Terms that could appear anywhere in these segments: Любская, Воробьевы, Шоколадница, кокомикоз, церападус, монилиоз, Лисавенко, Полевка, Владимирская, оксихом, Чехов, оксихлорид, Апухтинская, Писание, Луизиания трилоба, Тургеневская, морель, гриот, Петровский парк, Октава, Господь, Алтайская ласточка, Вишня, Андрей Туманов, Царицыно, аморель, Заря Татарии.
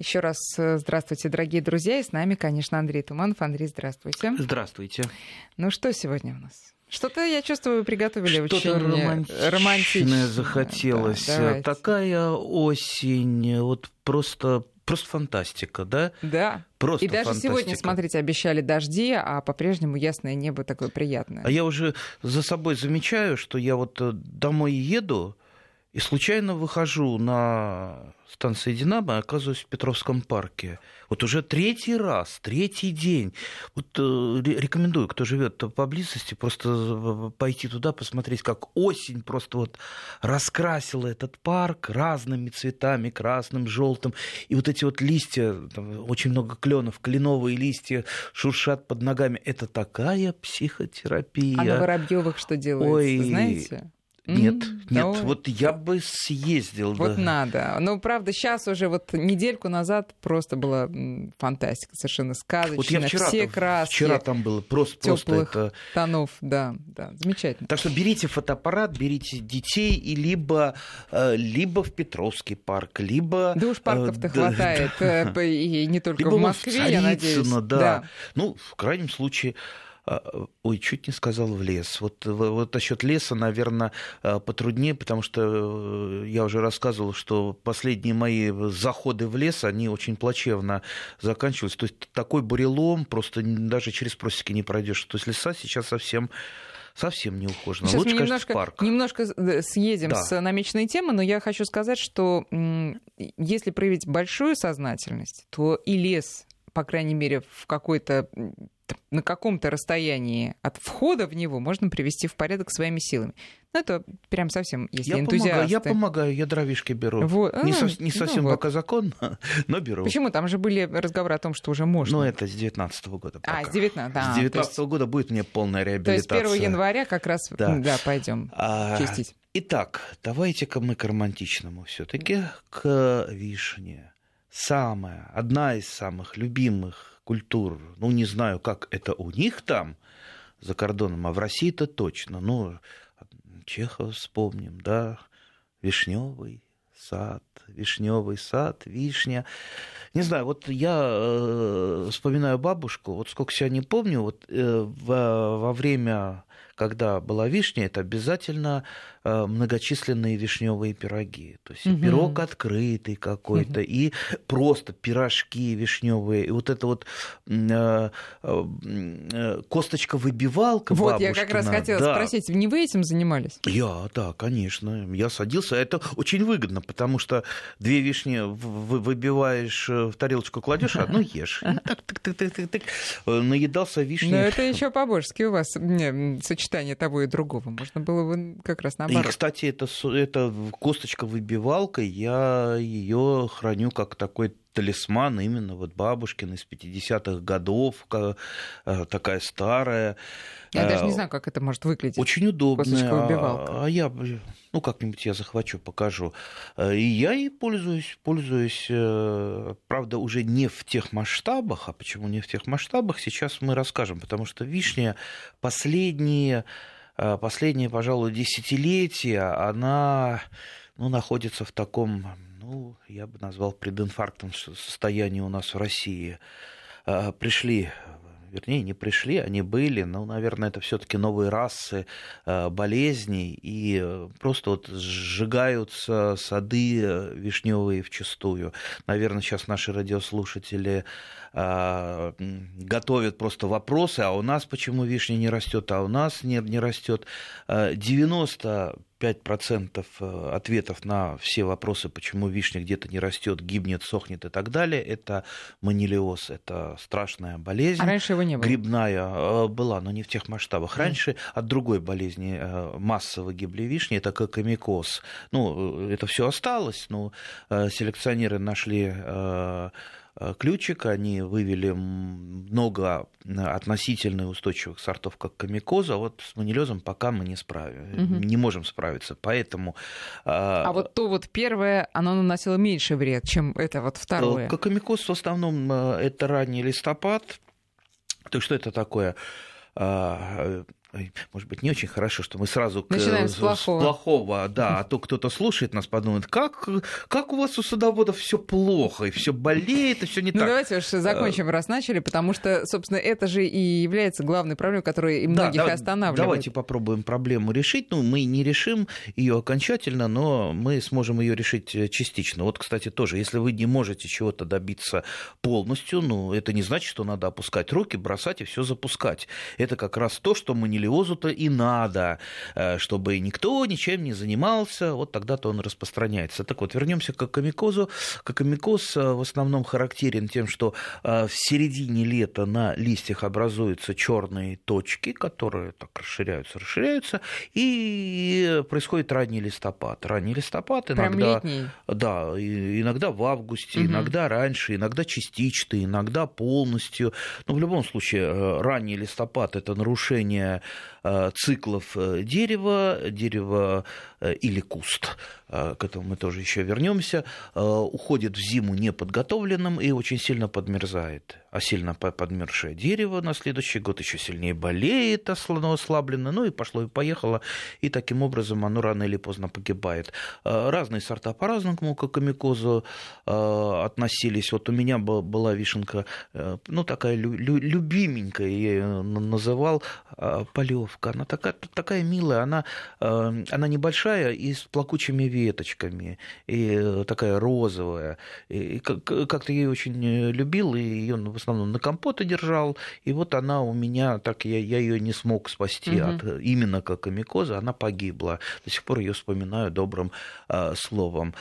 Еще раз здравствуйте, дорогие друзья. И с нами, конечно, Андрей Туманов. Андрей, здравствуйте. Здравствуйте. Ну что сегодня у нас? Что-то, я чувствую, приготовили очень романтичное захотелось. Да, такая осень, вот просто фантастика, да? Да. Просто и даже фантастика. Сегодня, смотрите, обещали дожди, а по-прежнему ясное небо такое приятное. А я уже за собой замечаю, что я вот домой еду и случайно выхожу на станции «Динамо» и оказываюсь в Петровском парке. Вот уже третий раз, третий день. Вот рекомендую, кто живет поблизости, просто пойти туда, посмотреть, как осень просто вот раскрасила этот парк разными цветами, красным, желтым. И вот эти вот листья, там очень много кленов, кленовые листья шуршат под ногами. Это такая психотерапия. А на Воробьевых что делается, знаете? Нет, нет, вот я бы съездил. Вот да. Надо. Но, правда, сейчас уже вот недельку назад просто была фантастика, совершенно сказочная. Вот я вчера там было просто это... тонов, да, замечательно. Так что берите фотоаппарат, берите детей, и либо в Петровский парк, либо... Да уж парков-то хватает, и не только либо в Москве, в Царицыно, я надеюсь. Да. Ну, в крайнем случае... Ой, чуть не сказал в лес. Вот насчет леса, наверное, потруднее, потому что я уже рассказывал, что последние мои заходы в лес, они очень плачевно заканчиваются. То есть такой бурелом, просто даже через просеки не пройдешь. То есть леса сейчас совсем не ухожено. Сейчас лучше, конечно, в парк. Немножко съедем с намеченной темы, но я хочу сказать, что если проявить большую сознательность, то и лес, по крайней мере, на каком-то расстоянии от входа в него можно привести в порядок своими силами. Ну, это прям совсем, если энтузиасты. Я помогаю, я дровишки беру. Вот. Не совсем пока законно, но беру. Почему? Там же были разговоры о том, что уже можно. Ну, это с 19-го года пока. С 19-го года будет мне полная реабилитация. То есть 1 января как раз пойдем чистить. Итак, давайте-ка мы к романтичному все-таки, к вишне. Одна из самых любимых культур, ну, не знаю, как это у них там, за кордоном, а в России-то точно. Ну, Чехова вспомним, да, Вишневый сад, вишня. Не знаю, вот я вспоминаю бабушку, вот сколько себя не помню, вот во время, когда была вишня, это обязательно многочисленные вишневые пироги. То есть пирог открытый какой-то, и просто пирожки вишневые. И вот это вот косточка-выбивалка бабушкина. Вот, я как раз хотела спросить, не вы этим занимались? Да, конечно. Я садился. Это очень выгодно, потому что две вишни выбиваешь, в тарелочку кладешь, а одну ешь. Наедался вишней. Но это еще по-божески у вас сочетание того и другого. Можно было бы как раз наоборот. И, кстати, эта косточка-выбивалка, я ее храню как такой талисман именно вот бабушкин из 50-х годов, такая старая. Я даже не знаю, как это может выглядеть. Очень удобная. Косточка-выбивалка. Ну, как-нибудь я захвачу, покажу. И я ей пользуюсь, правда, уже не в тех масштабах. А почему не в тех масштабах, сейчас мы расскажем. Потому что вишня последние, пожалуй, десятилетия, она находится в таком, я бы назвал прединфарктном состоянии у нас в России. Они были, наверное, это все-таки новые расы болезней, и просто сжигаются сады вишневые вчистую. Наверное, сейчас наши радиослушатели готовят просто вопросы, а у нас почему вишня не растет, а у нас не растет. 95% ответов на все вопросы, почему вишня где-то не растет, гибнет, сохнет и так далее, это монилиоз, это страшная болезнь. А раньше его не было? Грибная была, но не в тех масштабах. Раньше от другой болезни массово гибли вишни, это кокомикоз. Это все осталось, но селекционеры нашли ключик, они вывели много относительно устойчивых сортов кокомикоза, с монилиозом пока мы не можем справиться, поэтому... первое, оно наносило меньше вред, чем это второе. Кокомикоз в основном это ранний листопад, то что это такое... Может быть, не очень хорошо, что мы сразу начинаем с плохого, да, а то кто-то слушает нас, подумает, как у вас у садоводов все плохо, и все болеет, и все не так. Давайте уж закончим, раз начали, потому что, собственно, это же и является главной проблемой, которая и многих останавливает. Давайте попробуем проблему решить. Ну, мы не решим ее окончательно, но мы сможем ее решить частично. Вот, кстати, тоже, если вы не можете чего-то добиться полностью, ну, это не значит, что надо опускать руки, бросать и все запускать. Это как раз то, что мы не лиозу-то и надо, чтобы никто ничем не занимался, вот тогда-то он распространяется. Так вот, вернемся к кокомикозу. Кокомикоз в основном характерен тем, что в середине лета на листьях образуются черные точки, которые так расширяются, и происходит ранний листопад. Ранний листопад иногда... Да, иногда в августе, иногда раньше, иногда частично, иногда полностью. Но в любом случае, ранний листопад – это нарушение циклов дерева или куст. К этому мы тоже еще вернемся. Уходит в зиму неподготовленным и очень сильно подмерзает. А сильно подмерзшее дерево на следующий год еще сильнее болеет, ослаблено, ну и пошло и поехало, и таким образом оно рано или поздно погибает. Разные сорта по-разному к кокомикозу относились. Вот у меня была вишенка, ну такая любименькая, я ее называл, Полевка. Она такая милая, она небольшая и с плакучими веточками, и такая розовая. И как-то я ее очень любил, и ее в основном на компоты держал, и вот она у меня, так я ее не смог спасти от именно кокомикоза, она погибла. До сих пор ее вспоминаю добрым словом.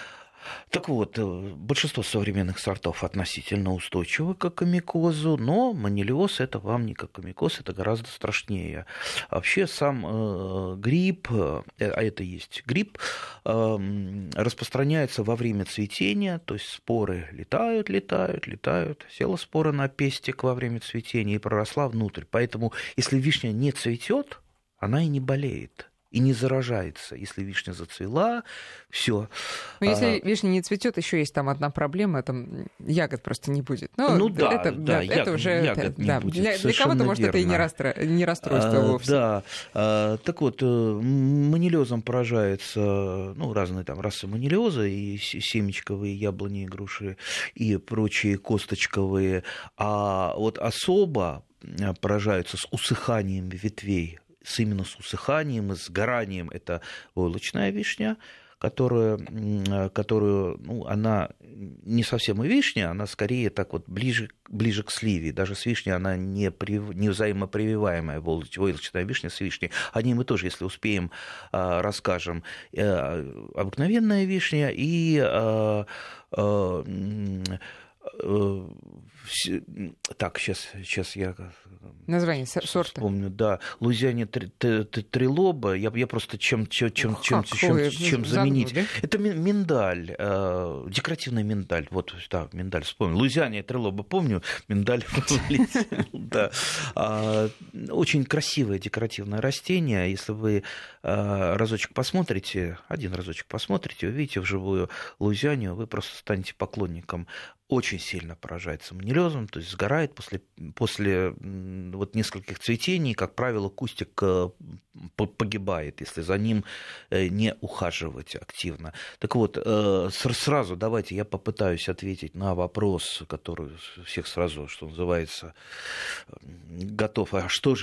Так вот, большинство современных сортов относительно устойчивы к кокомикозу, но монилиоз – это вам не кокомикоз, это гораздо страшнее. Вообще сам гриб, а это есть гриб, распространяется во время цветения, то есть споры летают, села спора на пестик во время цветения и проросла внутрь. Поэтому, если вишня не цветет, она и не болеет. И не заражается. Если вишня зацвела, все. Но если вишня не цветет, еще есть там одна проблема, там ягод просто не будет. Ягод не будет. Для кого-то, может, верно. Это и не расстройство вовсе. Так вот, монилиозом поражаются разные там расы монилиоза, и семечковые, яблони, и груши, и прочие косточковые. А вот особо поражаются с усыханием ветвей, именно с усыханием и сгоранием. Это войлочная вишня, которую она не совсем и вишня, она скорее так вот ближе к сливе. Даже с вишней она не взаимопрививаемая, войлочная вишня с вишней. О ней мы тоже, если успеем, расскажем. Обыкновенная вишня и... Так, сейчас я название сорта вспомню, да, Луизиания трилоба, я просто чем заменить. Это миндаль, декоративный миндаль, вот, да, миндаль вспомнил. Луизиания трилоба помню, миндаль да. Очень красивое декоративное растение, если вы один разочек посмотрите, увидите вживую Луизианию, вы просто станете поклонником. Очень сильно поражается монилиозом, то есть сгорает после вот нескольких цветений, как правило, кустик погибает, если за ним не ухаживать активно. Так вот, сразу давайте я попытаюсь ответить на вопрос, который всех сразу, что называется, готов. А что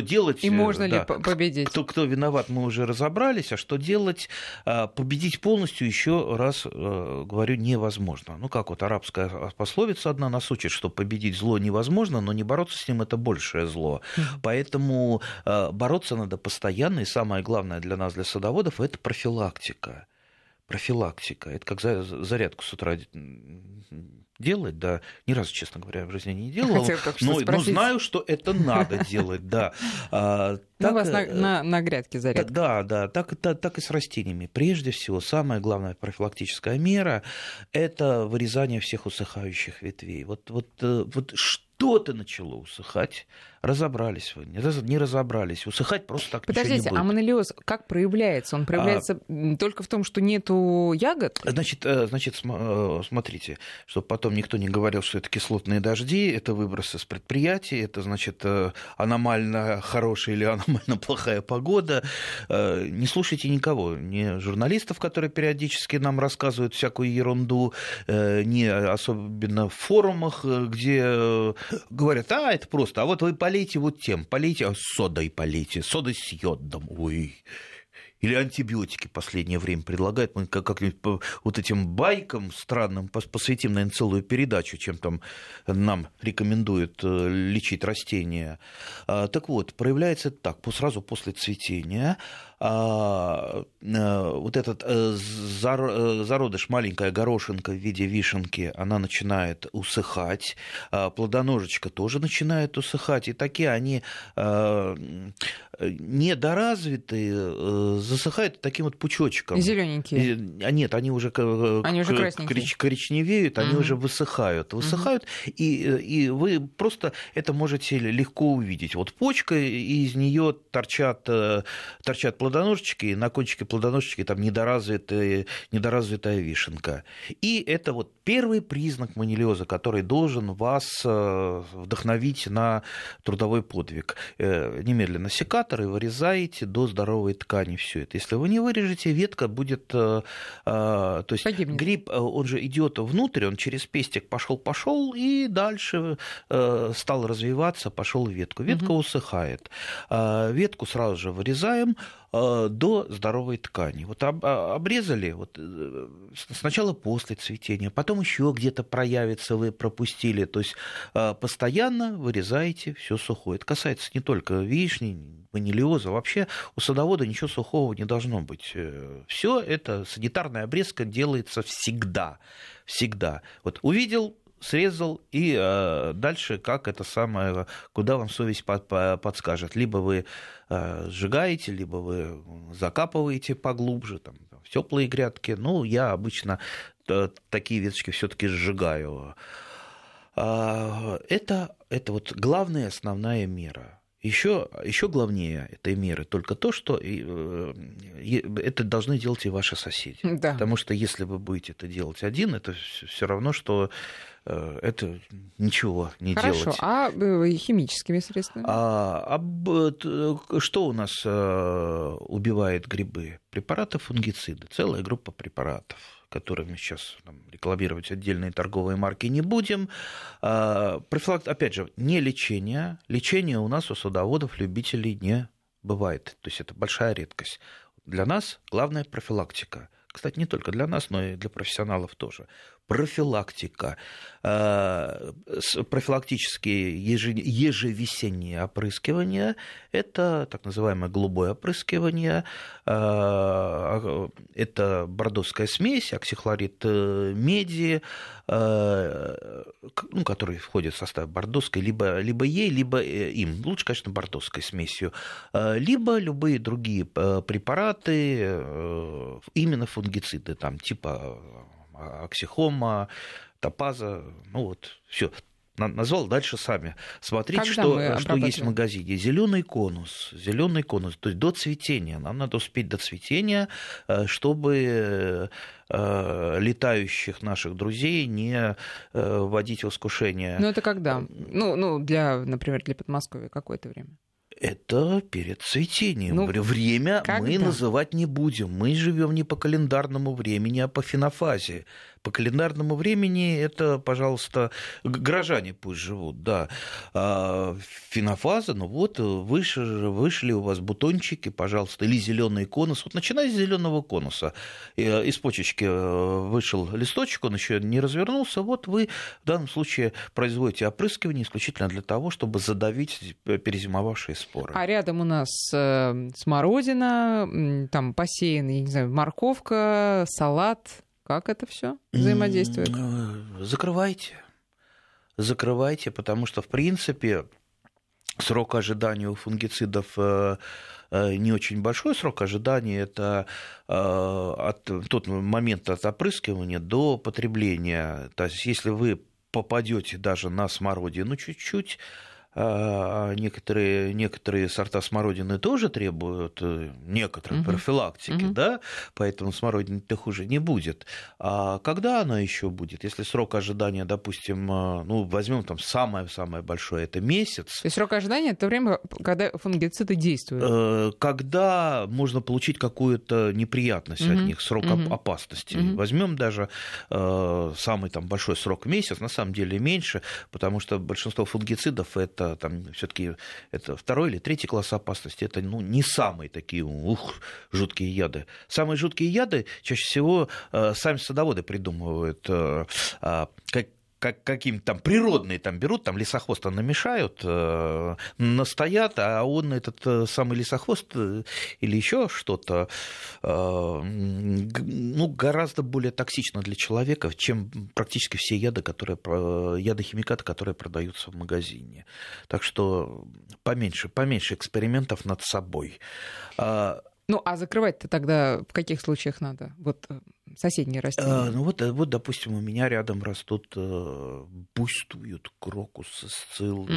делать? И можно ли победить? Кто виноват, мы уже разобрались, а что делать? Победить полностью, еще раз говорю, невозможно. Ну как вот арабская пословица одна нас учит, что победить зло невозможно, но не бороться с ним – это большее зло. Поэтому бороться надо постоянно, и самое главное для нас, для садоводов, – это профилактика. Профилактика. Это как зарядку с утра делать, да. Ни разу, честно говоря, в жизни не делал, но знаю, что это надо делать, да. У вас на грядке зарядка. Да, так и с растениями. Прежде всего, самая главная профилактическая мера – это вырезание всех усыхающих ветвей. Вот что что-то начало усыхать, разобрались вы, не разобрались, усыхать просто так ничего не будет. Подождите, а монилиоз как проявляется? Он проявляется только в том, что нету ягод? Значит, смотрите, чтобы потом никто не говорил, что это кислотные дожди, это выбросы с предприятий, это, значит, аномально хорошая или аномально плохая погода. Не слушайте никого, ни журналистов, которые периодически нам рассказывают всякую ерунду, не особенно в форумах, где говорят, это просто, а вот вы полейте вот тем, полейте, содой полейте, содой с йодом, ой. Или антибиотики в последнее время предлагают. Мы как-нибудь по вот этим байкам странным посвятим, наверное, целую передачу, чем там нам рекомендуют лечить растения. Так вот, проявляется это так. Сразу после цветения вот этот зародыш, маленькая горошинка в виде вишенки, она начинает усыхать. Плодоножечка тоже начинает усыхать. И такие они недоразвитые засыхают таким вот пучочком. Зелененькие. Нет, они уже коричневеют, они уже высыхают. Высыхают, и вы просто это можете легко увидеть. Вот почка, и из нее торчат плодоножечки, и на кончике плодоножечки там недоразвитая вишенка. И это вот первый признак монилиоза, который должен вас вдохновить на трудовой подвиг. Немедленно секатор и вырезаете до здоровой ткани все это. Если вы не вырежете, ветка будет... То есть погибнет. Гриб, он же идет внутрь, он через пестик пошел и дальше стал развиваться, пошел в ветку. Ветка усыхает. Ветку сразу же вырезаем до здоровой ткани. Вот обрезали вот, сначала после цветения, потом еще где-то проявится, вы пропустили. То есть постоянно вырезаете все сухое. Это касается не только вишни, монилиоза. Вообще у садовода ничего сухого не должно быть. Все это санитарная обрезка делается всегда. Всегда. Вот увидел, срезал, и дальше как это самое, куда вам совесть подскажет. Либо вы сжигаете, либо вы закапываете поглубже, там, в теплые грядки. Ну, я обычно такие веточки все-таки сжигаю. Это вот главная основная мера. Еще главнее этой меры только то, что это должны делать и ваши соседи. Да. Потому что если вы будете это делать один, это все равно, что это ничего не делать. Хорошо, а химическими средствами? Что у нас убивает грибы? Препараты фунгициды, целая группа препаратов, которые мы сейчас рекламировать отдельные торговые марки не будем. Опять же, не лечение. Лечение у нас у садоводов-любителей не бывает. То есть это большая редкость. Для нас главная профилактика. Кстати, не только для нас, но и для профессионалов тоже. Профилактика. Профилактические ежевесенние опрыскивания – это так называемое голубое опрыскивание, это бордовская смесь, оксихлорид меди, который входит в состав бордовской, либо ей, либо им. Лучше, конечно, бордовской смесью. Либо любые другие препараты, именно фунгициды, там, типа оксихома, топаза, все. Назвал, дальше сами. Смотрите, что есть в магазине. Зеленый конус. То есть до цветения. Нам надо успеть до цветения, чтобы летающих наших друзей не вводить в искушение. Но это когда? Например, для Подмосковья какое-то время. Это перед цветением. Время когда? Мы называть не будем. Мы живем не по календарному времени, а по фенофазе. По календарному времени это, пожалуйста, горожане пусть живут, да. Фенофаза, вышли у вас бутончики, пожалуйста, или зеленый конус. Вот начиная с зеленого конуса. Из почечки вышел листочек, он еще не развернулся. Вот вы в данном случае производите опрыскивание исключительно для того, чтобы задавить перезимовавшие споры. А рядом у нас смородина, там посеян, я не знаю, морковка, салат. Как это все взаимодействует? Закрывайте, потому что, в принципе, срок ожидания у фунгицидов не очень большой. Срок ожидания – это от тот момент от опрыскивания до потребления. То есть, если вы попадете даже на смородину чуть-чуть. Некоторые сорта смородины тоже требуют некоторой профилактики, да, поэтому смородины-то хуже не будет. А когда она еще будет? Если срок ожидания, допустим, ну, возьмем там самое-самое большое, это месяц. То есть срок ожидания – это время, когда фунгициды действуют? Когда можно получить какую-то неприятность от них, срок опасности. Возьмем даже самый там большой срок месяц, на самом деле меньше, потому что большинство фунгицидов – это все-таки это второй или третий класс опасности, это ну, не самые такие жуткие яды. Самые жуткие яды чаще всего сами садоводы придумывают, каким-то там природные там берут, там лесохвоста намешают, настоят, а он, этот самый лесохвост или еще что-то, ну, гораздо более токсично для человека, чем практически все яды, ядохимикаты, которые продаются в магазине. Так что поменьше экспериментов над собой. Ну, а закрывать-то тогда в каких случаях надо? Вот соседние растения. Ну, допустим, у меня рядом растут, буйствуют крокусы, сциллы.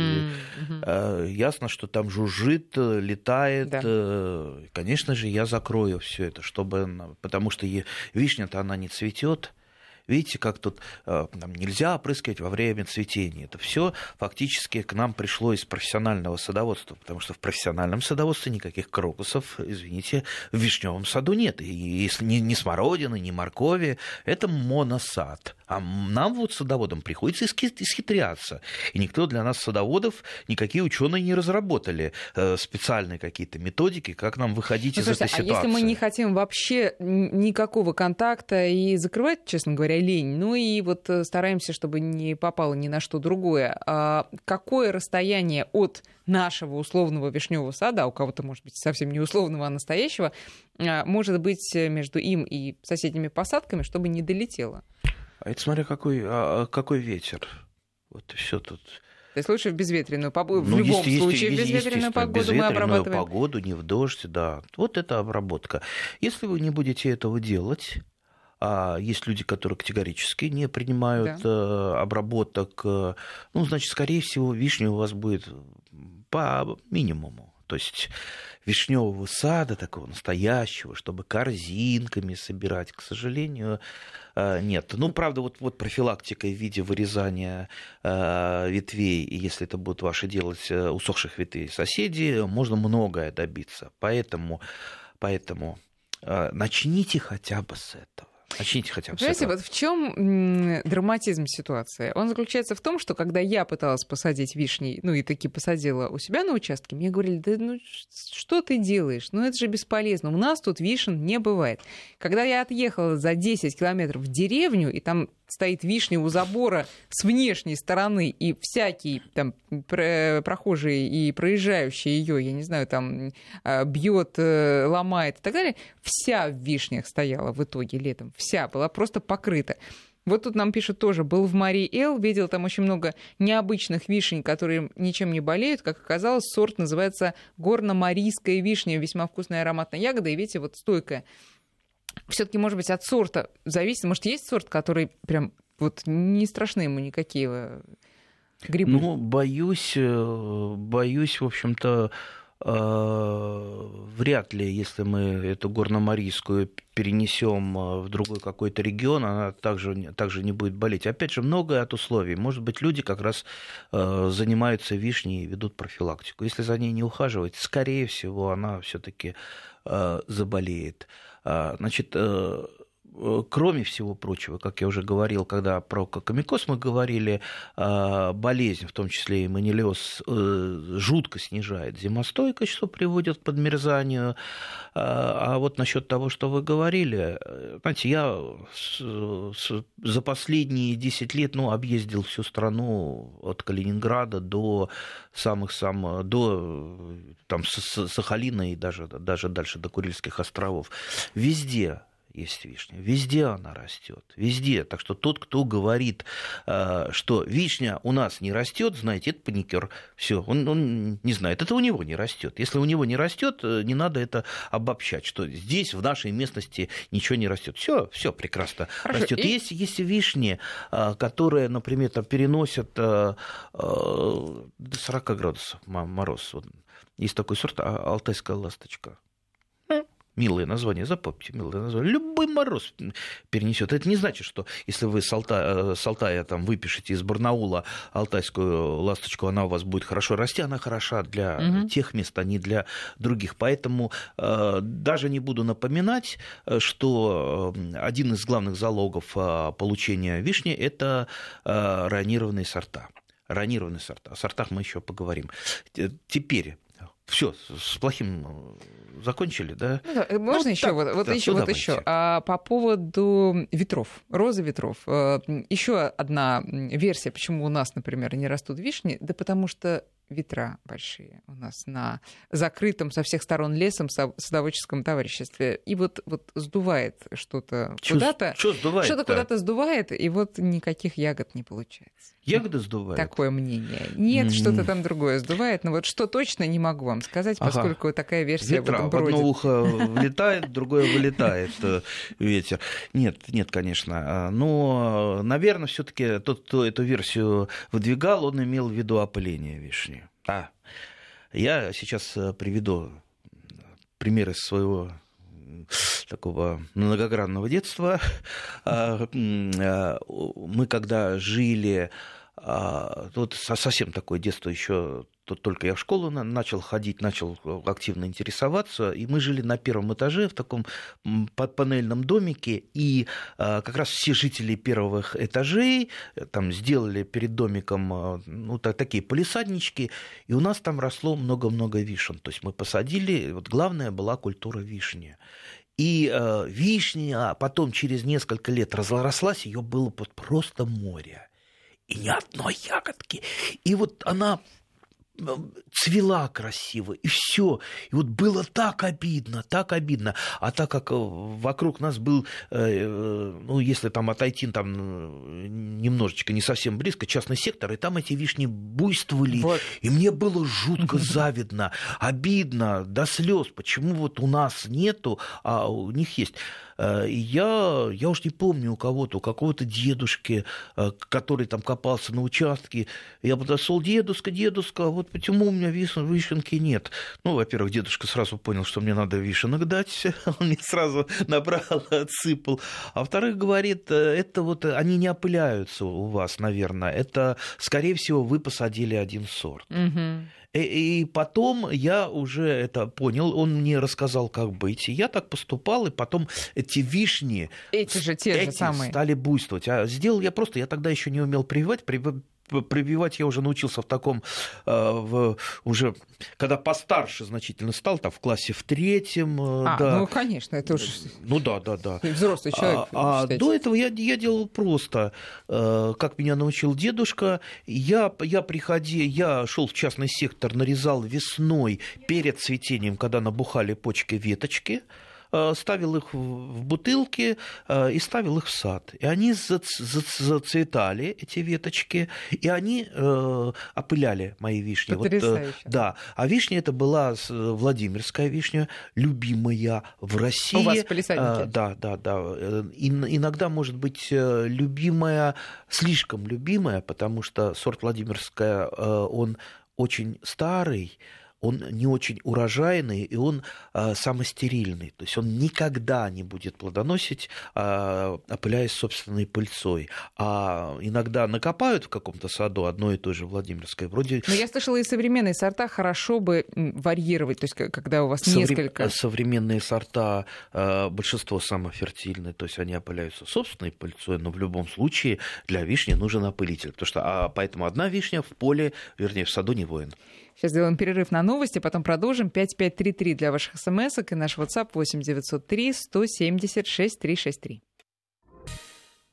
Ясно, что там жужжит, летает. Да. Конечно же, я закрою все это, потому что вишня-то она не цветет. Видите, как тут нельзя опрыскивать во время цветения. Это все фактически к нам пришло из профессионального садоводства, потому что в профессиональном садоводстве никаких крокусов, извините, в вишневом саду нет. И ни смородины, ни моркови. Это моносад. А нам вот садоводам приходится исхитряться. И никто для нас, садоводов, никакие ученые не разработали специальные какие-то методики, как нам выходить из этой ситуации. А если мы не хотим вообще никакого контакта и закрывать, честно говоря, лень, ну и вот стараемся, чтобы не попало ни на что другое, а какое расстояние от нашего условного вишневого сада, а у кого-то, может быть, совсем не условного, а настоящего, может быть между им и соседними посадками, чтобы не долетело? А это смотря какой ветер. Вот и все тут. То есть лучше в безветренную погоду, в любом случае в безветренную погоду мы обрабатываем. В безветренную погоду, не в дождь, да. Вот это обработка. Если вы не будете этого делать, а есть люди, которые категорически не принимают обработок, ну, значит, скорее всего, вишня у вас будет по минимуму. То есть вишневого сада такого настоящего, чтобы корзинками собирать, к сожалению, нет. Ну, правда, вот профилактика в виде вырезания ветвей, и если это будут ваши делать усохших ветвей соседи, можно многое добиться. Поэтому начните хотя бы с этого. Понимаете, вот в чем драматизм ситуации? Он заключается в том, что когда я пыталась посадить вишни, ну и таки посадила у себя на участке, мне говорили: да ну что ты делаешь? Ну это же бесполезно, у нас тут вишен не бывает. Когда я отъехала за 10 километров в деревню, и там стоит вишня у забора с внешней стороны, и всякие там прохожие и проезжающие ее, я не знаю, там бьет, ломает и так далее, вся в вишнях стояла в итоге летом, вся была просто покрыта. Вот тут нам пишут тоже, был в Марии Эл, видел там очень много необычных вишень, которые ничем не болеют. Как оказалось, сорт называется горномарийская вишня, весьма вкусная ароматная ягода, и видите, вот стойкая. Все-таки, может быть, от сорта зависит. Может, есть сорт, который прям вот не страшны ему никакие грибы? Ну, боюсь, в общем-то, вряд ли, если мы эту горномарийскую перенесем в другой какой-то регион, она также не будет болеть. Опять же, многое от условий. Может быть, люди как раз занимаются вишней и ведут профилактику. Если за ней не ухаживать, скорее всего, она все-таки заболеет. Значит, кроме всего прочего, как я уже говорил, когда про кокомикоз мы говорили, болезнь, в том числе и монилиоз, жутко снижает зимостойкость, что приводит к подмерзанию. А вот насчет того, что вы говорили, знаете, я за последние 10 лет объездил всю страну от Калининграда до там, Сахалина и даже дальше до Курильских островов. Везде есть вишня. Везде она растет, везде. Так что тот, кто говорит, что вишня у нас не растет, знаете, это паникер. Все, он не знает, это у него не растет. Если у него не растет, не надо это обобщать, что здесь, в нашей местности, ничего не растет. Все прекрасно растет. Есть вишни, которые, например, там, переносят до 40 градусов мороз. Есть такой сорт «Алтайская ласточка». Милое название, запомните, милое название. Любой мороз перенесет. Это не значит, что если вы с Алтая там, выпишете из Барнаула алтайскую ласточку, она у вас будет хорошо расти. Она хороша для тех мест, а не для других. Поэтому даже не буду напоминать, что один из главных залогов получения вишни – это районированные сорта. Районированные сорта. О сортах мы еще поговорим. Теперь... Все, с плохим закончили, да? Ну, можно еще вот еще. По поводу ветров, розы ветров. Еще одна версия, почему у нас, например, не растут вишни, да потому что ветра большие у нас на закрытом со всех сторон лесом садоводческом товариществе. И вот сдувает что-то куда-то. Что-то куда-то сдувает, и вот никаких ягод не получается. Ягоды сдувает? Такое мнение. Нет, что-то там другое сдувает, но вот что точно не могу вам сказать, поскольку такая версия ветра, в этом бродит. В одно ухо влетает, другое вылетает ветер. Нет, конечно. Но, наверное, все-таки тот, кто эту версию выдвигал, он имел в виду опыление вишни. Я сейчас приведу пример из своего такого многогранного детства. Мы когда жили... Вот совсем такое детство еще... Тут только я в школу начал ходить, начал активно интересоваться. И мы жили на первом этаже в таком панельном домике. И как раз все жители первых этажей там сделали перед домиком такие полисаднички. И у нас там росло много-много вишен. То есть мы посадили, вот главное была культура вишни. И вишня потом через несколько лет разрослась, ее было просто море. И ни одной ягодки. И вот она... цвела красиво, и все. И вот было так обидно. А так как вокруг нас был, если там отойти там немножечко, не совсем близко, частный сектор, и там эти вишни буйствовали. Вот. И мне было жутко завидно, обидно, до слез. Почему вот у нас нету, а у них есть... Я уж не помню у какого-то дедушки, который там копался на участке. Я подошел: дедушка, вот почему у меня вишенки нет? Ну, во-первых, дедушка сразу понял, что мне надо вишенок дать. Он мне сразу набрал, отсыпал. А во-вторых, говорит, это вот они не опыляются у вас, наверное. Это, скорее всего, вы посадили один сорт. И потом я уже это понял, он мне рассказал, как быть. И я так поступал, и потом эти вишни стали буйствовать. А сделал я просто, я тогда еще не умел прививать. Прививать я уже научился в таком, уже когда постарше значительно стал, там в классе в третьем. Ну, конечно, это уже... Да. Взрослый человек. А до этого я делал просто, как меня научил дедушка. Я шел в частный сектор, нарезал весной перед цветением, когда набухали почки, веточки, ставил их в бутылки и ставил их в сад. И они зацветали, эти веточки, и они опыляли мои вишни. Потрясающе. Вот, да. А вишня это была Владимирская вишня, любимая в России. У вас полисадники? Да. Иногда, может быть, любимая, слишком любимая, потому что сорт Владимирская, он очень старый, он не очень урожайный, и он самостерильный. То есть он никогда не будет плодоносить, опыляясь собственной пыльцой. А иногда накопают в каком-то саду одно и то же Владимирское. Вроде... Но я слышала, и современные сорта хорошо бы варьировать, то есть когда у вас несколько... Современные сорта, большинство самофертильные, то есть они опыляются собственной пыльцой, но в любом случае для вишни нужен опылитель. Потому что, поэтому одна вишня в поле, вернее, в саду не воин. Сейчас сделаем перерыв на новости, потом продолжим. 5533 для ваших смс-ок и наш WhatsApp 8903 176 363.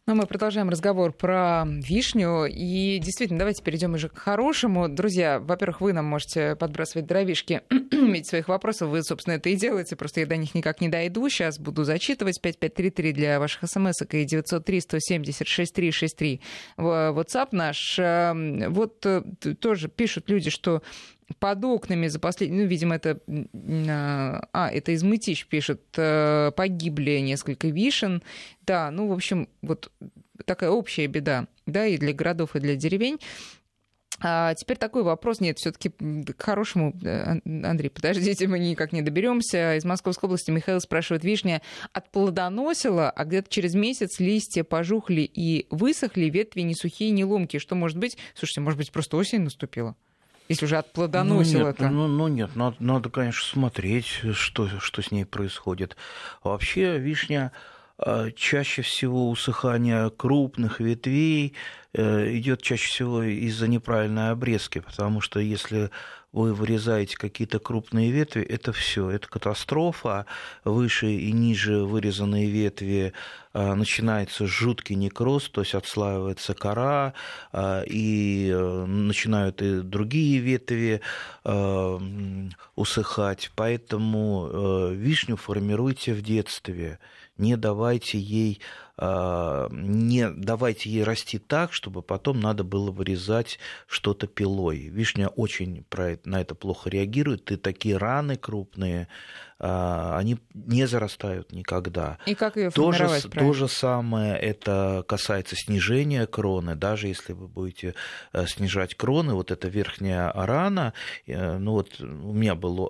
Но мы продолжаем разговор про вишню. И действительно, давайте перейдем уже к хорошему. Друзья, во-первых, вы нам можете подбрасывать дровишки. Ведь своих вопросов вы, собственно, это и делаете. Просто я до них никак не дойду. Сейчас буду зачитывать. 5533 для ваших смс-ок и 903-170-6363 WhatsApp наш. Вот тоже пишут люди, что под окнами за последние... Ну, видимо, это... это из Мытищ пишет. Погибли несколько вишен. Да, ну, в общем, вот такая общая беда, да, и для городов, и для деревень. А теперь такой вопрос. Нет, все-таки к хорошему, Андрей, подождите, мы никак не доберемся. Из Московской области Михаил спрашивает: вишня отплодоносила, а где-то через месяц листья пожухли и высохли, ветви не сухие, не ломкие. Что может быть? Слушайте, может быть, просто осень наступила? Если уже отплодоносило-то. Надо, конечно, смотреть, что с ней происходит. Вообще вишня чаще всего усыхание крупных ветвей идет чаще всего из-за неправильной обрезки, потому что если вы вырезаете какие-то крупные ветви, это все, это катастрофа. Выше и ниже вырезанные ветви начинается жуткий некроз, то есть отслаивается кора, и начинают и другие ветви усыхать. Поэтому вишню формируйте в детстве, не давайте ей расти так, чтобы потом надо было вырезать что-то пилой. Вишня очень на это плохо реагирует, и такие раны крупные, они не зарастают никогда. И как ее формировать? То же самое это касается снижения кроны. Даже если вы будете снижать кроны, вот эта верхняя рана, ну вот у меня был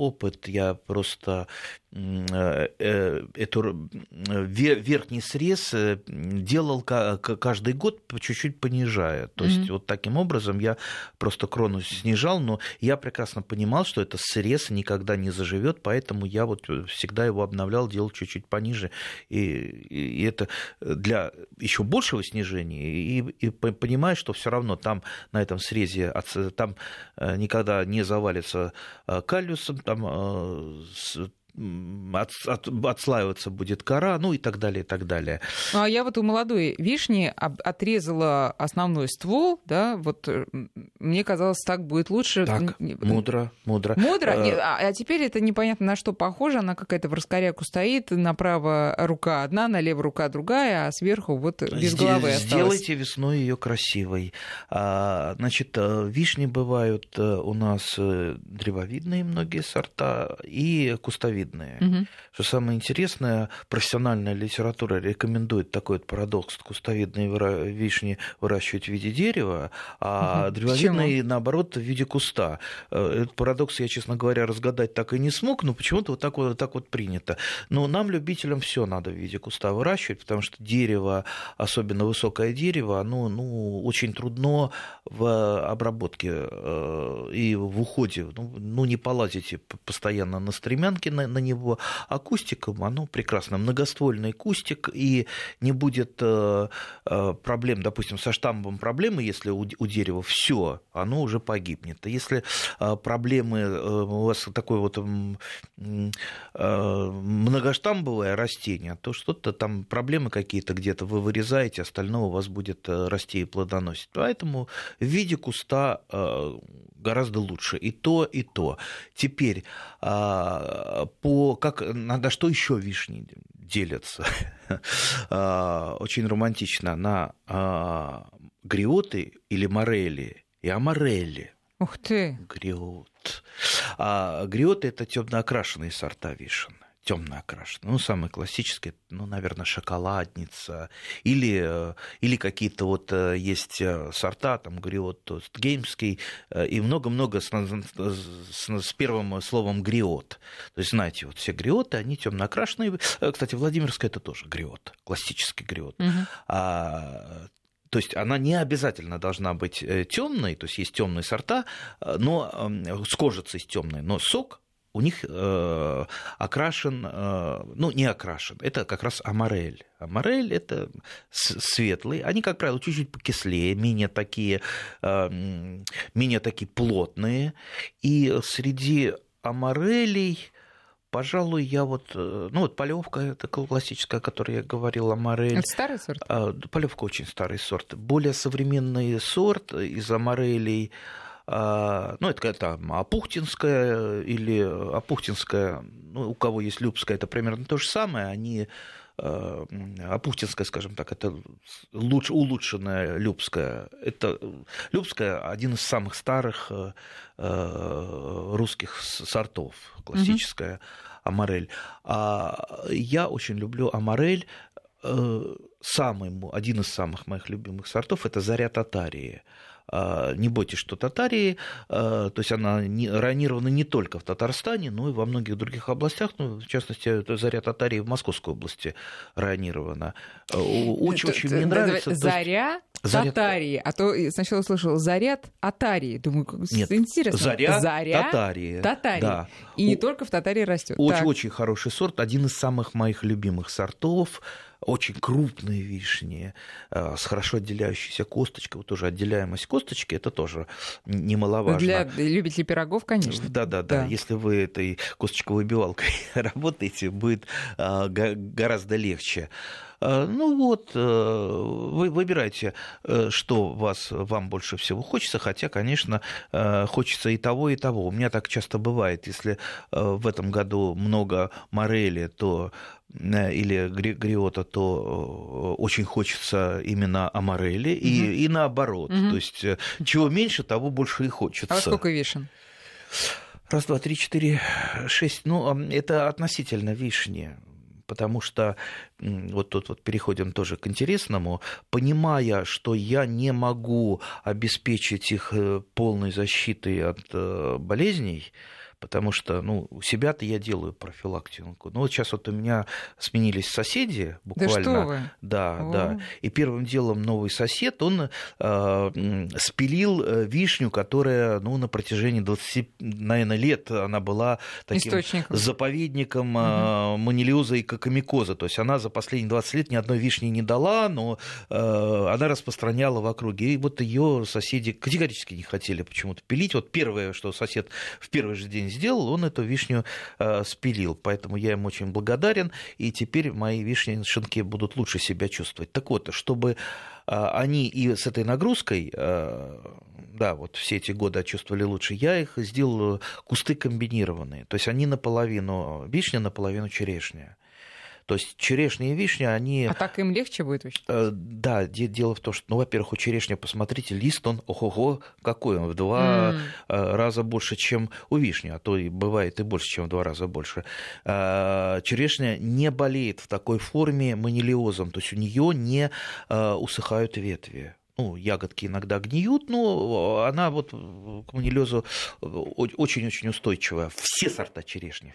опыт, я просто верхний срез делал каждый год, чуть-чуть понижая. То есть вот таким образом я просто крону снижал, но я прекрасно понимал, что этот срез никогда не заживет, поэтому я вот всегда его обновлял, делал чуть-чуть пониже. И это для еще большего снижения. И понимаешь, что все равно там на этом срезе там никогда не завалится каллюсом, там отслаиваться будет кора, ну и так далее, и так далее. А я вот у молодой вишни отрезала основной ствол, да, вот мне казалось, так будет лучше. Так, мудро. Мудро? А теперь это непонятно на что похоже, она какая-то в раскоряку стоит, направо рука одна, налево рука другая, а сверху вот без головы осталось. Сделайте весной ее красивой. Значит, вишни бывают у нас древовидные многие сорта и кустовидные. Что самое интересное, профессиональная литература рекомендует такой вот парадокс: кустовидные вишни выращивать в виде дерева, а древовидные, наоборот, в виде куста. Этот парадокс я, честно говоря, разгадать так и не смог, но почему-то вот так вот принято. Но нам, любителям, все надо в виде куста выращивать, потому что дерево, особенно высокое дерево, оно очень трудно в обработке и в уходе. Ну, не полазите постоянно на стремянке на него, а кустиком оно прекрасно. Многоствольный кустик, и не будет проблем, допустим, со штамбом проблемы, если у дерева все, оно уже погибнет. Если проблемы у вас такое вот многоштамбовое растение, то что-то там проблемы какие-то где-то вы вырезаете, остального у вас будет расти и плодоносить. Поэтому в виде куста гораздо лучше и то, и то. Теперь на что еще вишни делятся? Очень романтично. На гриоты или морели и аморели. Ух ты! Гриот. Гриоты — это темно-окрашенные сорта вишен. Темно-окрашенные. Ну, самые классические, наверное, шоколадница. Или какие-то вот есть сорта, там, гриот геймский, и много-много с первым словом гриот. То есть, знаете, вот все гриоты, они темно-окрашенные. Кстати, Владимирская — это тоже гриот, классический гриот. То есть она не обязательно должна быть темной, то есть есть темные сорта, но с кожицей темной, но сок у них окрашен, не окрашен, это как раз аморель. Аморель — это светлый, они, как правило, чуть-чуть покислее, менее такие плотные. И среди аморелей Пожалуй, я вот... Ну, вот полевка, это классическая, о которой я говорила, морель. Это старый сорт? Полевка очень старый сорт. Более современный сорт из-за морелей... Ну, это там Апухтинская или Апухтинская, ну, у кого есть Любская, это примерно то же самое, они... Апухтинская, скажем так, это улучшенная Любская. Это Любская один из самых старых русских сортов, классическая аморель. А я очень люблю аморель. Один из самых моих любимых сортов – это Заря Татарии. Не бойтесь, что татарии, то есть она районирована не только в Татарстане, но и во многих других областях, ну, в частности, Заря Татарии в Московской области районирована. Очень мне нравится... Заря Татарии, а то сначала услышал заряд Атарии, думаю, нет, интересно. Заря Татарии. Да. И не только в Татарии растет. Очень хороший сорт, один из самых моих любимых сортов. Очень крупные вишни с хорошо отделяющейся косточкой. Вот тоже отделяемость косточки, это тоже немаловажно. Для любителей пирогов, конечно. Да. Если вы этой косточковой выбивалкой работаете, будет гораздо легче. Ну вот, вы выбирайте, что вам больше всего хочется, хотя, конечно, хочется и того, и того. У меня так часто бывает, если в этом году много морели, то... или гриота, то очень хочется именно аморели, и наоборот. То есть, чего меньше, того больше и хочется. А сколько вишен? 1, 2, 3, 4, 6. Ну, это относительно вишни, потому что, вот тут вот переходим тоже к интересному, понимая, что я не могу обеспечить их полной защитой от болезней, потому что, ну, у себя-то я делаю профилактику. Ну, вот сейчас вот у меня сменились соседи буквально. Да что вы? Да. И первым делом новый сосед, он спилил вишню, которая, ну, на протяжении 20, наверное, лет она была таким заповедником монилиоза и кокомикоза. То есть она за последние 20 лет ни одной вишни не дала, но она распространяла в округе. И вот ее соседи категорически не хотели почему-то пилить. Вот первое, что сосед в первый же день сделал, он эту вишню спилил. Поэтому я им очень благодарен, и теперь мои вишненшенки будут лучше себя чувствовать. Так вот, чтобы они и с этой нагрузкой, да, вот все эти годы чувствовали лучше, я их сделал кусты комбинированные. То есть они наполовину вишня, наполовину черешня. То есть черешня и вишня, они... А так им легче будет вообще? Да, дело в том, что, ну, во-первых, у черешни, посмотрите, лист, он, ого-го, какой он, в 2 раза больше, чем у вишни, а то и бывает и больше, чем в 2 раза больше. Черешня не болеет в такой форме монилиозом, то есть у нее не усыхают ветви. Ну, ягодки иногда гниют, но она вот к монилиозу очень-очень устойчивая. Все сорта черешни.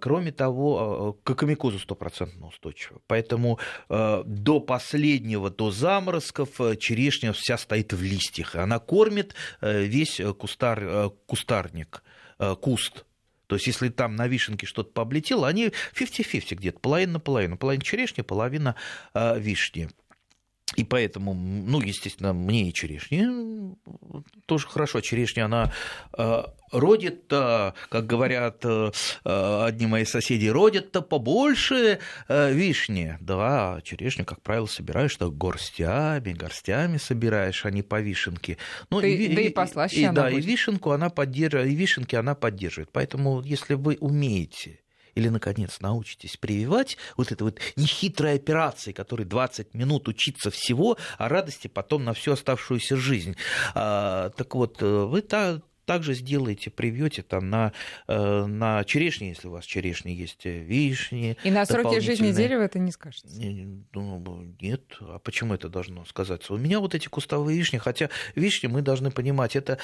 Кроме того, к кокомикозу 100% устойчива. Поэтому до последнего, до заморозков черешня вся стоит в листьях. Она кормит весь куст. То есть, если там на вишенке что-то пооблетело, они 50-50 где-то, половина на половину. Половина черешни, половина вишни. И поэтому, ну, естественно, мне и черешня тоже хорошо. Черешня, она родит-то, как говорят одни мои соседи, родит-то побольше вишни. Да, черешню, как правило, собираешь так горстями собираешь, а не по вишенке. Ну, и послаще она будет. Да, и вишенки она поддерживает. Поэтому, если вы умеете... или, наконец, научитесь прививать, вот это вот нехитрая операция, которой 20 минут учиться всего, а радости потом на всю оставшуюся жизнь. Так вот, вы также сделаете, привьете там на черешни, если у вас черешни есть, вишни. И на сроке жизни дерева это не скажется? Нет. А почему это должно сказаться? У меня вот эти кустовые вишни, хотя вишни, мы должны понимать, это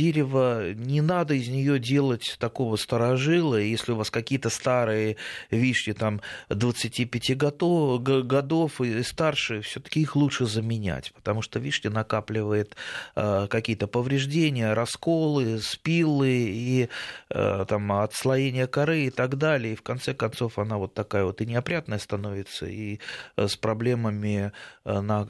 дерево, не надо из нее делать такого старожила. Если у вас какие-то старые вишни там 25 годов и старше, все-таки их лучше заменять, потому что вишня накапливает какие-то повреждения, расколы, спилы и там, отслоение коры и так далее. И в конце концов она вот такая вот и неопрятная становится, и с проблемами на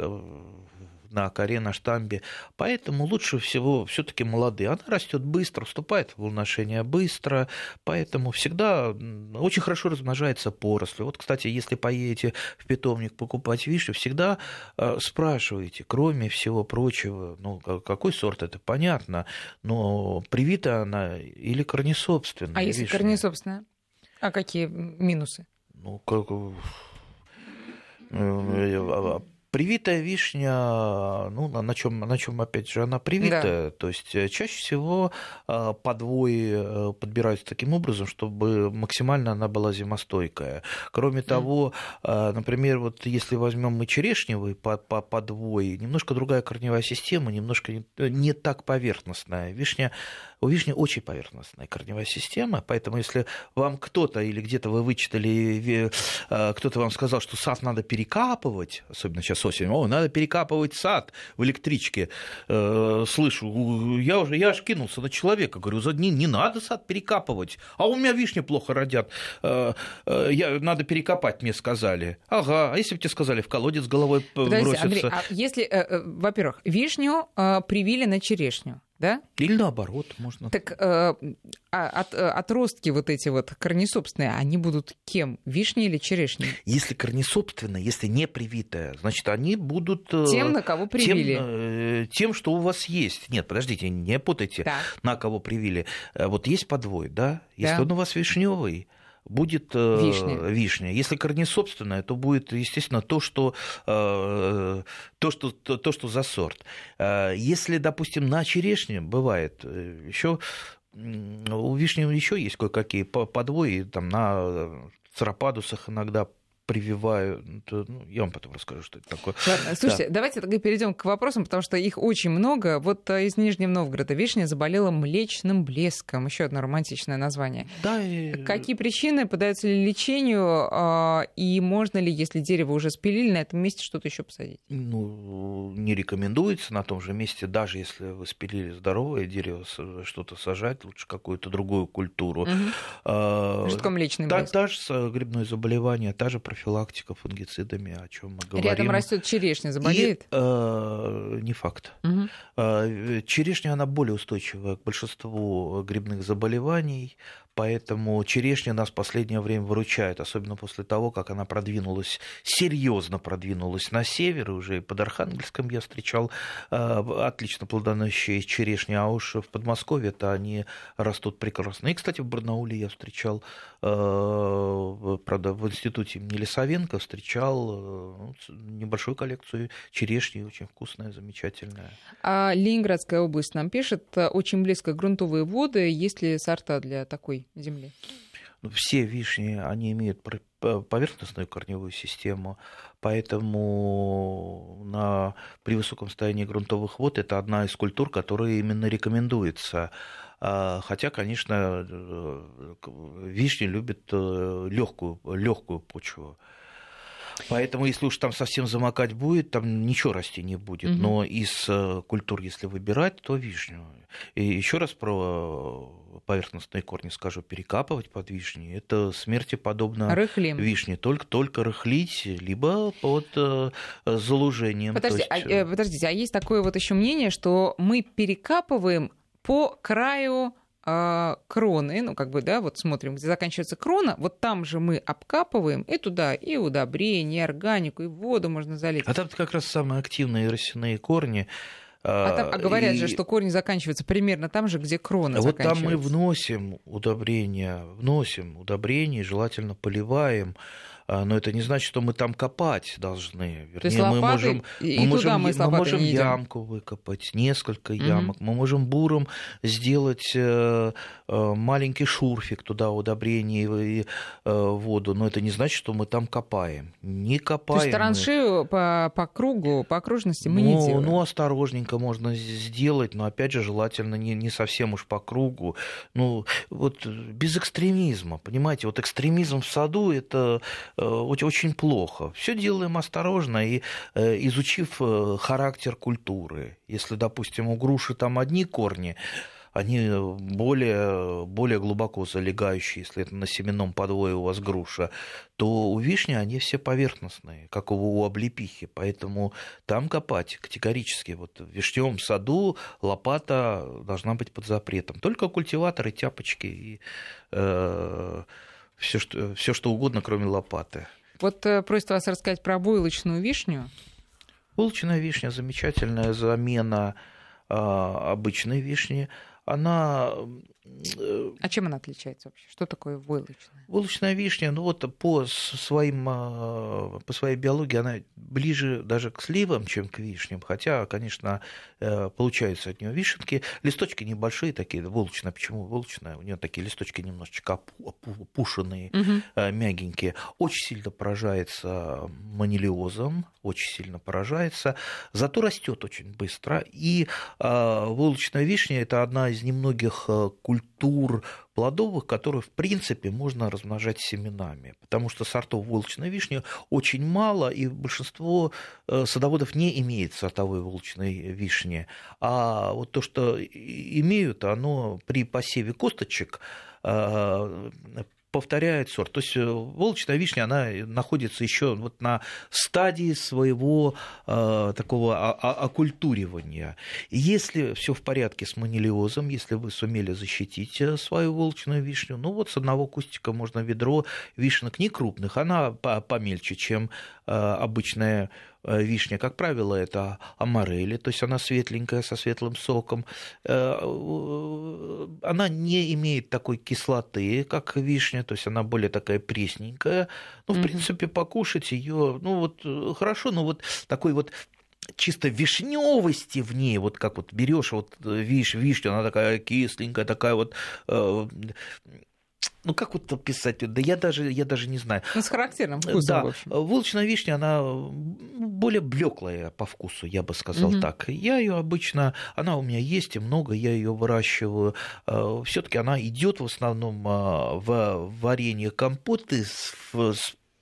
на коре, на штамбе. Поэтому лучше всего все-таки молодые. Она растет быстро, вступает в плодоношение быстро, поэтому всегда очень хорошо размножается поросль. Вот, кстати, если поедете в питомник покупать вишню, всегда спрашивайте, кроме всего прочего, ну, какой сорт, это понятно, но привита она или корнесобственная. А если вишня? Корнесобственная? А какие минусы? Ну, как... Привитая вишня, ну, на чем опять же, она привитая. Да. То есть чаще всего подвои подбираются таким образом, чтобы максимально она была зимостойкая. Кроме того, например, вот если возьмем мы черешневый подвой, немножко другая корневая система, немножко не так поверхностная. У вишни очень поверхностная корневая система, поэтому если вам кто-то или где-то вы вычитали, кто-то вам сказал, что сад надо перекапывать, особенно сейчас осенью, надо перекапывать сад в электричке, слышу, я аж кинулся на человека, говорю, не надо сад перекапывать, а у меня вишни плохо родят, надо перекопать, мне сказали. Ага, а если бы тебе сказали, в колодец головой броситься? Андрей, а если, во-первых, вишню привили на черешню, да? Или наоборот, можно. Так отростки вот эти вот корнесобственные, они будут кем? Вишни или черешни? Если корнесобственные, если не привитая, значит, они будут... Тем, на кого привили. Тем, что у вас есть. Нет, подождите, не путайте, да. На кого привили. Вот есть подвой, да? Если да. Он у вас вишневый, будет вишня. Если корнесобственная, то будет, естественно, то, что за сорт. Если, допустим, на черешне бывает еще у вишни есть кое-какие подвои, там на церападусах иногда прививают. Ну, я вам потом расскажу, что это такое. Ладно, слушайте, да. Давайте перейдем к вопросам, потому что их очень много. Вот из Нижнего Новгорода вишня заболела млечным блеском. Еще одно романтичное название. Да, какие причины, поддаются ли лечению, и можно ли, если дерево уже спилили, на этом месте что-то еще посадить? Ну, не рекомендуется на том же месте, даже если вы спилили здоровое дерево, что-то сажать, лучше какую-то другую культуру. Угу. Что такое млечный блеск? Та же грибное заболевание, та же профилактика. Фунгицидами, о чем мы говорим. Рядом растет черешня, заболеет? И, не факт. Угу. Черешня, она более устойчива к большинству грибных заболеваний, поэтому черешня нас в последнее время выручает, особенно после того, как она продвинулась, серьезно продвинулась на север, уже и под Архангельском я встречал отлично плодоносящие черешни, а уж в Подмосковье-то они растут прекрасно. И, кстати, в Барнауле я встречал, правда, в институте имени Лисавенко встречал небольшую коллекцию черешни, очень вкусная, замечательная. А Ленинградская область нам пишет, очень близко грунтовые воды, есть ли сорта для такой земли? Все вишни, они имеют поверхностную корневую систему, поэтому при высоком состоянии грунтовых вод это одна из культур, которая именно рекомендуется. Хотя, конечно, вишни любят легкую почву. Поэтому, если уж там совсем замокать будет, там ничего расти не будет. Угу. Но из культур, если выбирать, то вишню. И еще раз про поверхностные корни скажу. Перекапывать под вишней — это смерти подобно вишне. Только рыхлить, либо под залужением. Подождите, а есть такое вот еще мнение, что мы перекапываем по краю кроны, ну, как бы, да, вот смотрим, где заканчивается крона, вот там же мы обкапываем и туда, и удобрение, и органику, и воду можно залить. А там как раз самые активные росяные корни. Говорят же, что корни заканчиваются примерно там же, где крона заканчивается. Вот там мы вносим удобрения, желательно поливаем. Но это не значит, что мы там копать должны. Вернее, мы можем ямку выкопать, несколько ямок. Мы можем буром сделать маленький шурфик туда, удобрение и воду. Но это не значит, что мы там копаем. Не копаем. То есть траншею по кругу, по окружности мы не делаем? Ну, осторожненько можно сделать, но, опять же, желательно не совсем уж по кругу. Ну, вот без экстремизма, понимаете? Вот экстремизм в саду – это... очень плохо. Все делаем осторожно и изучив характер культуры. Если, допустим, у груши там одни корни, они более глубоко залегающие, если это на семенном подвое у вас груша, то у вишни они все поверхностные, как у облепихи, поэтому там копать категорически. Вот в вишневом саду лопата должна быть под запретом. Только культиваторы, тяпочки и все, что угодно, кроме лопаты. Вот просят вас рассказать про войлочную вишню. Войлочная вишня – замечательная замена обычной вишни. Она... А чем она отличается вообще? Что такое войлочная? Войлочная вишня, по своей биологии она ближе даже к сливам, чем к вишням. Хотя, конечно, получаются от нее вишенки. Листочки небольшие такие, войлочная. Почему войлочная? У нее такие листочки немножечко опушенные, мягенькие. Очень сильно поражается монилиозом, очень сильно поражается. Зато растет очень быстро. И войлочная вишня – это одна из немногих культур плодовых, которые, в принципе, можно размножать семенами, потому что сортов войлочной вишни очень мало, и большинство садоводов не имеет сортовой войлочной вишни. А вот то, что имеют, оно при посеве косточек повторяет сорт. То есть войлочная вишня, она находится еще на стадии своего такого окультуривания. Если все в порядке с монилиозом, если вы сумели защитить свою войлочную вишню, с одного кустика можно ведро вишенок не крупных, она помельче, чем обычная вишня, как правило, это амарели, то есть она светленькая, со светлым соком. Она не имеет такой кислоты, как вишня, то есть она более такая пресненькая. В принципе, покушать ее, хорошо, но такой чисто вишневости в ней, как берешь вишню, она такая кисленькая, такая как писать? Да я даже не знаю. С характерным вкусом, да. Войлочная вишня, она более блеклая по вкусу, я бы сказал так. Я ее обычно... Она у меня есть и много, я ее выращиваю. Все таки она идет в основном в варенье, компоты с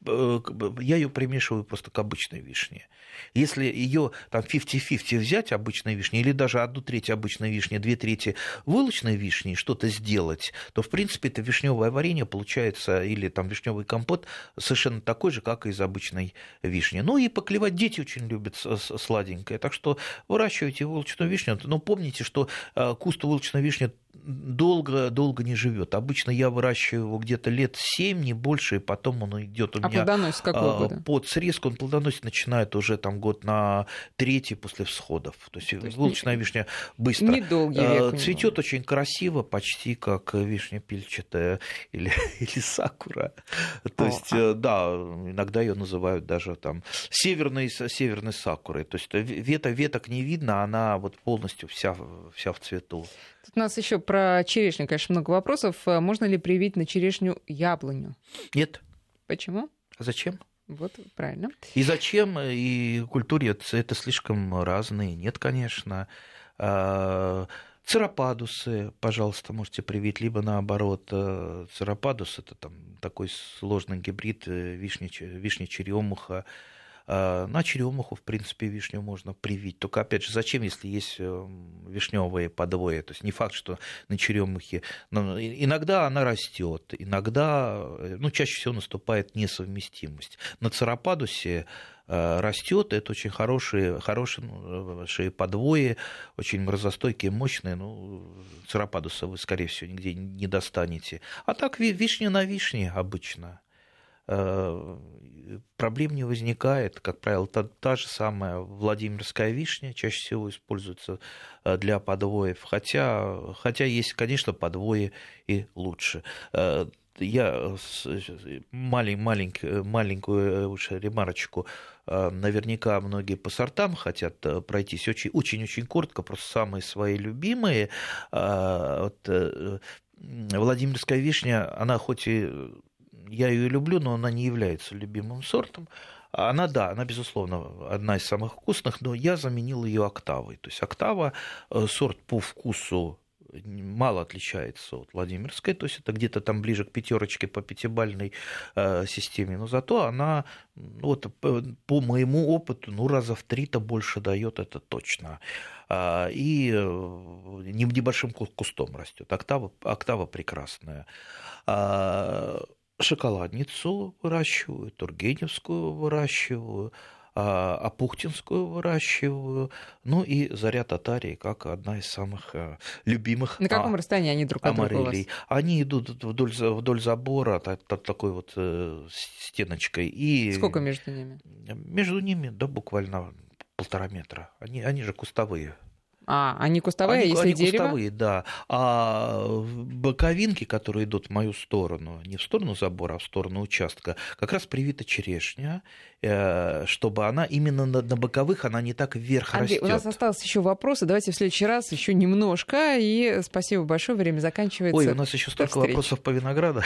я ее примешиваю просто к обычной вишне. Если ее 50-50 взять, обычной вишни, или даже 1/3 обычной вишни, 2/3 войлочной вишни, что-то сделать, то, в принципе, это вишневое варенье получается, или вишневый компот совершенно такой же, как и из обычной вишни. И поклевать дети очень любят сладенькое. Так что выращивайте войлочную вишню, но помните, что куст войлочной вишни долго не живет. Обычно я выращиваю его где-то лет 7, не больше, и потом он идет у меня. А плодоносит какого года? Под срезку он плодоносит, начинает уже год на 3-й после всходов. То есть войлочная вишня быстро. Недолгий цветет очень красиво, почти как вишня пильчатая или сакура. То есть, да, иногда ее называют даже северной сакурой. То есть веток не видно, она полностью вся в цвету. Тут у нас еще про черешню, конечно, много вопросов. Можно ли привить на черешню яблоню? Нет. Почему? А зачем? Правильно. И зачем? И культуре это слишком разные. Нет, конечно. Церападусы, пожалуйста, можете привить, либо наоборот. Церападус – это такой сложный гибрид вишни-черемуха. На черемуху, в принципе, вишню можно привить. Только, опять же, зачем, если есть вишневые подвои? То есть не факт, что на черемухе. Иногда она растет, иногда, чаще всего наступает несовместимость. На царападусе растет, это очень хорошие подвои, очень морозостойкие, мощные, царападуса вы, скорее всего, нигде не достанете. А так вишня на вишне обычно. Проблем не возникает. Как правило, та же самая Владимирская вишня чаще всего используется для подвоев. Хотя есть, конечно, подвои и лучше. Я маленькую ремарочку. Наверняка многие по сортам хотят пройтись очень-очень коротко. Просто самые свои любимые. Владимирская вишня, она хоть и... Я ее люблю, но она не является любимым сортом. Она, безусловно, одна из самых вкусных, но я заменил ее октавой. То есть октава – сорт по вкусу мало отличается от Владимирской, то есть это где-то там ближе к пятерочке по пятибалльной системе, но зато она, вот, по моему опыту, раза в 3-то больше дает, это точно. И небольшим кустом растет. Октава прекрасная. Шоколадницу выращиваю, Тургеневскую выращиваю, Апухтинскую выращиваю, и Заря Татарии, как одна из самых любимых. На каком расстоянии они друг от друга у вас? Они идут вдоль забора, такой вот стеночкой. И сколько между ними? Между ними, буквально 1,5 метра. Они же кустовые. Они кустовые, если дерево? Они кустовые, да. А боковинки, которые идут в мою сторону, не в сторону забора, а в сторону участка, как раз привита черешня, чтобы она именно на боковых, она не так вверх растет. Андрей, у нас осталось еще вопросы, давайте в следующий раз еще немножко, и спасибо большое, время заканчивается. Ой, у нас еще столько вопросов по винограду.